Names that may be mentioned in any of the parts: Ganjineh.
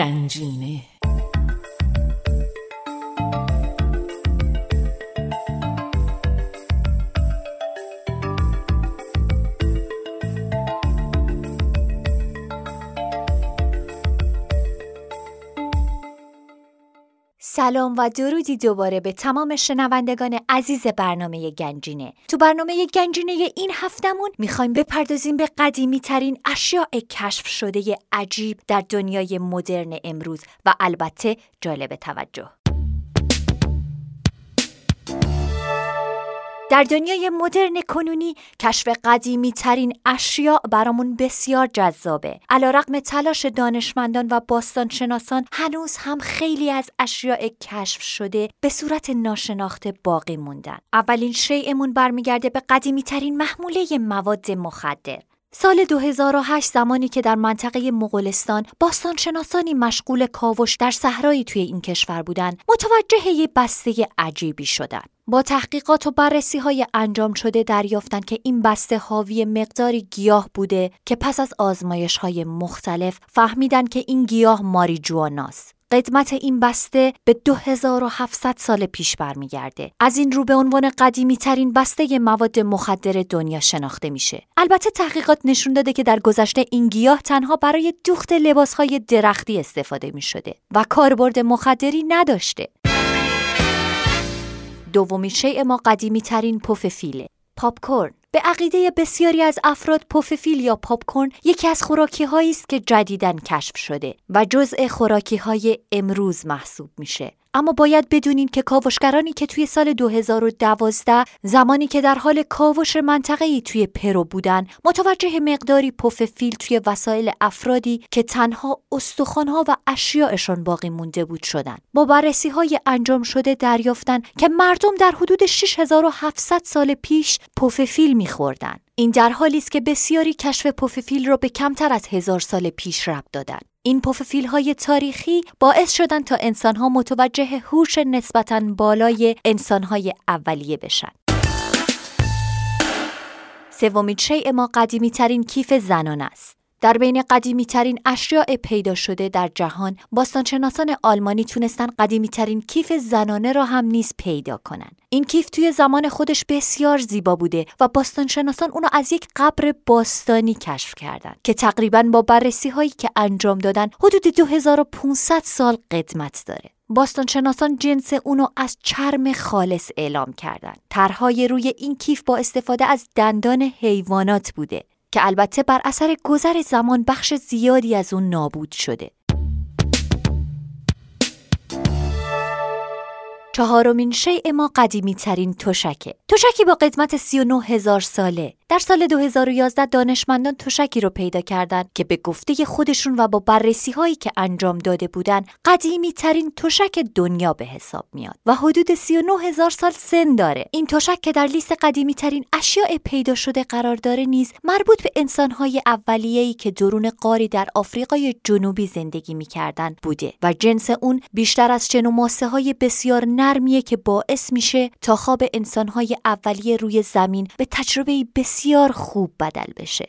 گنجینه. سلام و درودی دوباره به تمام شنوندگان عزیز برنامه گنجینه. تو برنامه گنجینه این هفتمون میخوایم بپردازیم به قدیمی ترین اشیاء کشف شده عجیب در دنیای مدرن امروز و البته جالب توجه. در دنیای مدرن کنونی کشف قدیمی ترین اشیاء برامون بسیار جذابه. علیرغم تلاش دانشمندان و باستانشناسان هنوز هم خیلی از اشیاء کشف شده به صورت ناشناخته باقی موندن. اولین شیءمون برمیگرده به قدیمی ترین محموله مواد مخدر. سال 2008 زمانی که در منطقه مغولستان باستانشناسانی مشغول کاوش در صحرایی توی این کشور بودند، متوجه یک بسته عجیبی شدند. با تحقیقات و بررسی‌های انجام شده دریافتند که این بسته حاوی مقداری گیاه بوده که پس از آزمایش‌های مختلف فهمیدند که این گیاه ماریجواناست. قدمت این بسته به 2700 سال پیش برمیگرده. از این رو به عنوان قدیمی ترین بسته مواد مخدر دنیا شناخته میشه. البته تحقیقات نشون داده که در گذشته این گیاه تنها برای دوخت لباسهای درختی استفاده میشده و کاربرد مخدری نداشته. دومین شیء ما قدیمی ترین پف فیله، پاپکورن. به عقیده بسیاری از افراد پف فیل یا پاپکورن یکی از خوراکی‌هایی است که جدیداً کشف شده و جزء خوراکی‌های امروز محسوب میشه. اما باید بدونین که کاوشگرانی که توی سال 2012 زمانی که در حال کاوش منطقه‌ای توی پرو بودن، متوجه مقداری پف فیل توی وسایل افرادی که تنها استخوان‌ها و اشیاءشون باقی مونده بود شدن. با بررسی‌های انجام شده دریافتن که مردم در حدود 6700 سال پیش پف فیل می‌خوردن. این در حالی است که بسیاری کشف پف فیل را به کمتر از 1000 سال پیش ربط دادن. این پف فیل‌های تاریخی باعث شدن تا انسان‌ها متوجه هوش نسبتاً بالای انسان‌های اولیه بشن. سومین شیء ما قدیمی‌ترین کیف زنان است. در بین قدیمی‌ترین اشیاء پیدا شده در جهان، باستانشناسان آلمانی تونستن قدیمی‌ترین کیف زنانه را هم نیز پیدا کنن. این کیف توی زمان خودش بسیار زیبا بوده و باستانشناسان اونو از یک قبر باستانی کشف کردن که تقریباً با بررسی‌هایی که انجام دادن حدود 2500 سال قدمت داره. باستانشناسان جنس اونو از چرم خالص اعلام کردن. طرح‌های روی این کیف با استفاده از دندان حیوانات بوده که البته بر اثر گذر زمان بخش زیادی از اون نابود شده. چهارمین شیء ما قدیمی ترین تشکه. تشکی با قدمت 39000 ساله. در سال 2011 دانشمندان تشکی رو پیدا کردند که به گفته خودشون و با بررسی هایی که انجام داده بودند قدیمی ترین تشک دنیا به حساب میاد و حدود 39000 سال سن داره. این تشک که در لیست قدیمی ترین اشیاء پیدا شده قرار داره نیز مربوط به انسان های اولیه‌ای که درون قاری در آفریقای جنوبی زندگی می‌کردند بوده و جنس اون بیشتر از چنو ماسه‌های بسیار نرمیه که باعث میشه تا خواب انسان‌های اولیه روی زمین به تجربه بسیار خوب بدل بشه.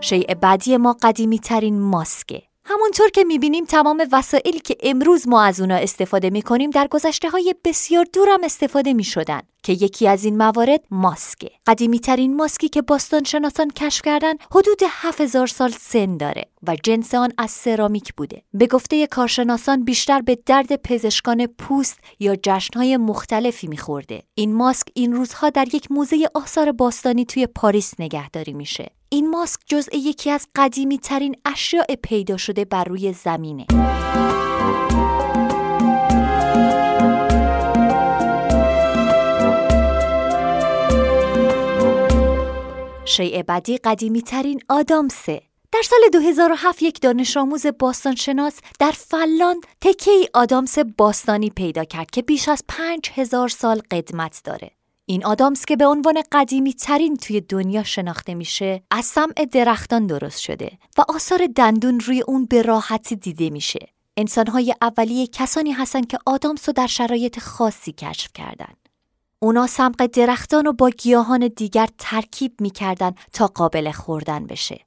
شیء بعدی ما قدیمی ترین ماسکه. همونطور که میبینیم تمام وسایلی که امروز ما از اونا استفاده میکنیم در گذشته‌های بسیار دورم استفاده میشدن که یکی از این موارد ماسکه. قدیمی ترین ماسکی که باستانشناسان کشف کردن حدود 7000 سال سن داره و جنس آن از سرامیک بوده. به گفته کارشناسان بیشتر به درد پزشکان پوست یا جشن‌های مختلفی میخورده. این ماسک این روزها در یک موزه آثار باستانی توی پاریس نگهداری میشه. این ماسک جزء یکی از قدیمی ترین اشیاء پیدا شده بر روی زمینه. شیء بعدی قدیمی ترین آدامسه. در سال 2007 یک دانش آموز باستانشناس در فنلاند تکه‌ای آدامس باستانی پیدا کرد که بیش از 5000 سال قدمت داره. این آدامس که به عنوان قدیمی ترین توی دنیا شناخته میشه، از سمع درختان درست شده و آثار دندون روی اون به راحتی دیده میشه. انسان‌های اولیه کسانی هستن که آدامس رو در شرایط خاصی کشف کردن. اونا سمق درختان رو با گیاهان دیگر ترکیب می‌کردن تا قابل خوردن بشه.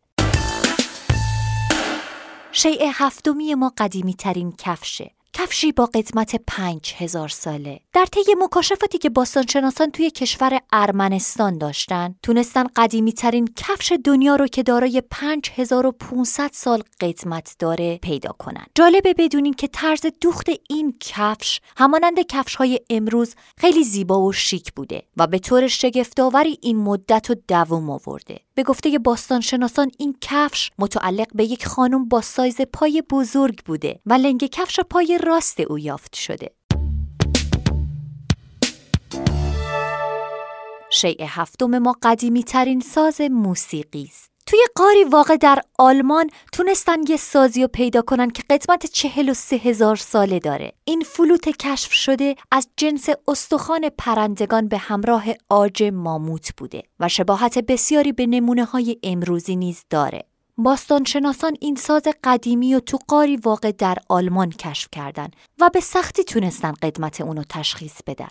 شیء هفتمی ما قدیمی‌ترین کفشه. کفشی با قدمت 5000 ساله. در طی مکاشفاتی که باستانشناسان توی کشور ارمنستان داشتن، تونستن قدیمی‌ترین کفش دنیا رو که دارای 5500 سال قدمت داره پیدا کنن. جالبه بدونین که طرز دوخت این کفش همانند کفش‌های امروز خیلی زیبا و شیک بوده و به طور شگفت‌آوری این مدت رو دوام آورده. به گفته باستانشناسان این کفش متعلق به یک خانم با سایز پای بزرگ بوده و لنگ کفش پای راست او یافت شده. شیء هفتم ما قدیمی ترین ساز موسیقی است. توی قاری واقع در آلمان تونستن یه سازی رو پیدا کنن که قدمت 43000 ساله داره. این فلوت کشف شده از جنس استخوان پرندگان به همراه عاج ماموت بوده و شباهت بسیاری به نمونه‌های امروزی نیز داره. باستانشناسان این ساز قدیمی رو تو قاری واقع در آلمان کشف کردن و به سختی تونستن قدمت اون رو تشخیص بدن.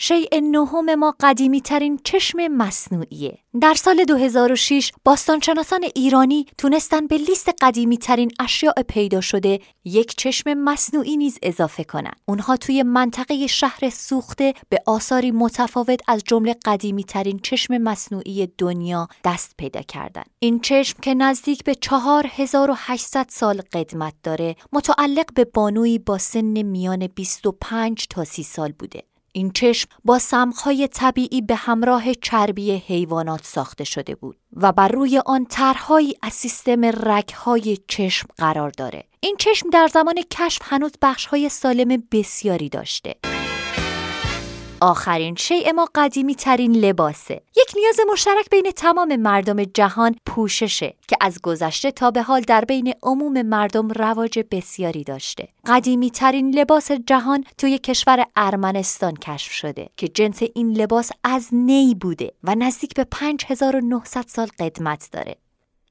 شیء نهم ما قدیمی ترین چشم مصنوعیه. در سال 2006 باستانشناسان ایرانی تونستن به لیست قدیمی ترین اشیاء پیدا شده یک چشم مصنوعی نیز اضافه کنن. اونها توی منطقه شهر سوخته به آثاری متفاوت از جمله قدیمی ترین چشم مصنوعی دنیا دست پیدا کردن. این چشم که نزدیک به 4800 سال قدمت داره، متعلق به بانویی با سن میان 25 تا 30 سال بوده. این چشم با سمق‌های طبیعی به همراه چربی حیوانات ساخته شده بود و بر روی آن طرح‌هایی از سیستم رگ‌های چشم قرار داره. این چشم در زمان کشف هنوز بخش‌های سالم بسیاری داشته. آخرین شیء ما قدیمی ترین لباسه. یک نیاز مشترک بین تمام مردم جهان پوششه که از گذشته تا به حال در بین عموم مردم رواج بسیاری داشته. قدیمی ترین لباس جهان توی کشور ارمنستان کشف شده که جنس این لباس از نی بوده و نزدیک به 5900 سال قدمت داره.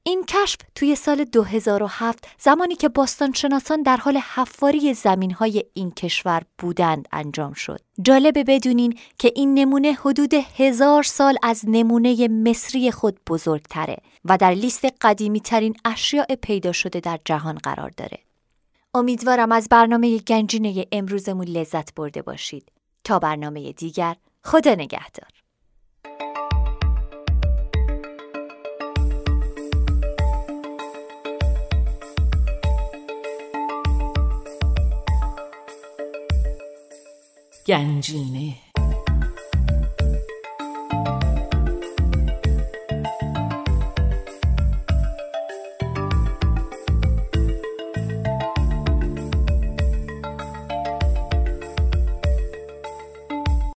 این کشف توی سال 2007 زمانی که باستانشناسان در حال حفاری زمین‌های این کشور بودند انجام شد. جالبه بدونین که این نمونه حدود 1000 سال از نمونه مصری خود بزرگتره و در لیست قدیمی ترین اشیاء پیدا شده در جهان قرار داره. امیدوارم از برنامه گنجینه امروزمون لذت برده باشید. تا برنامه دیگر، خدا نگهدار. گنجینه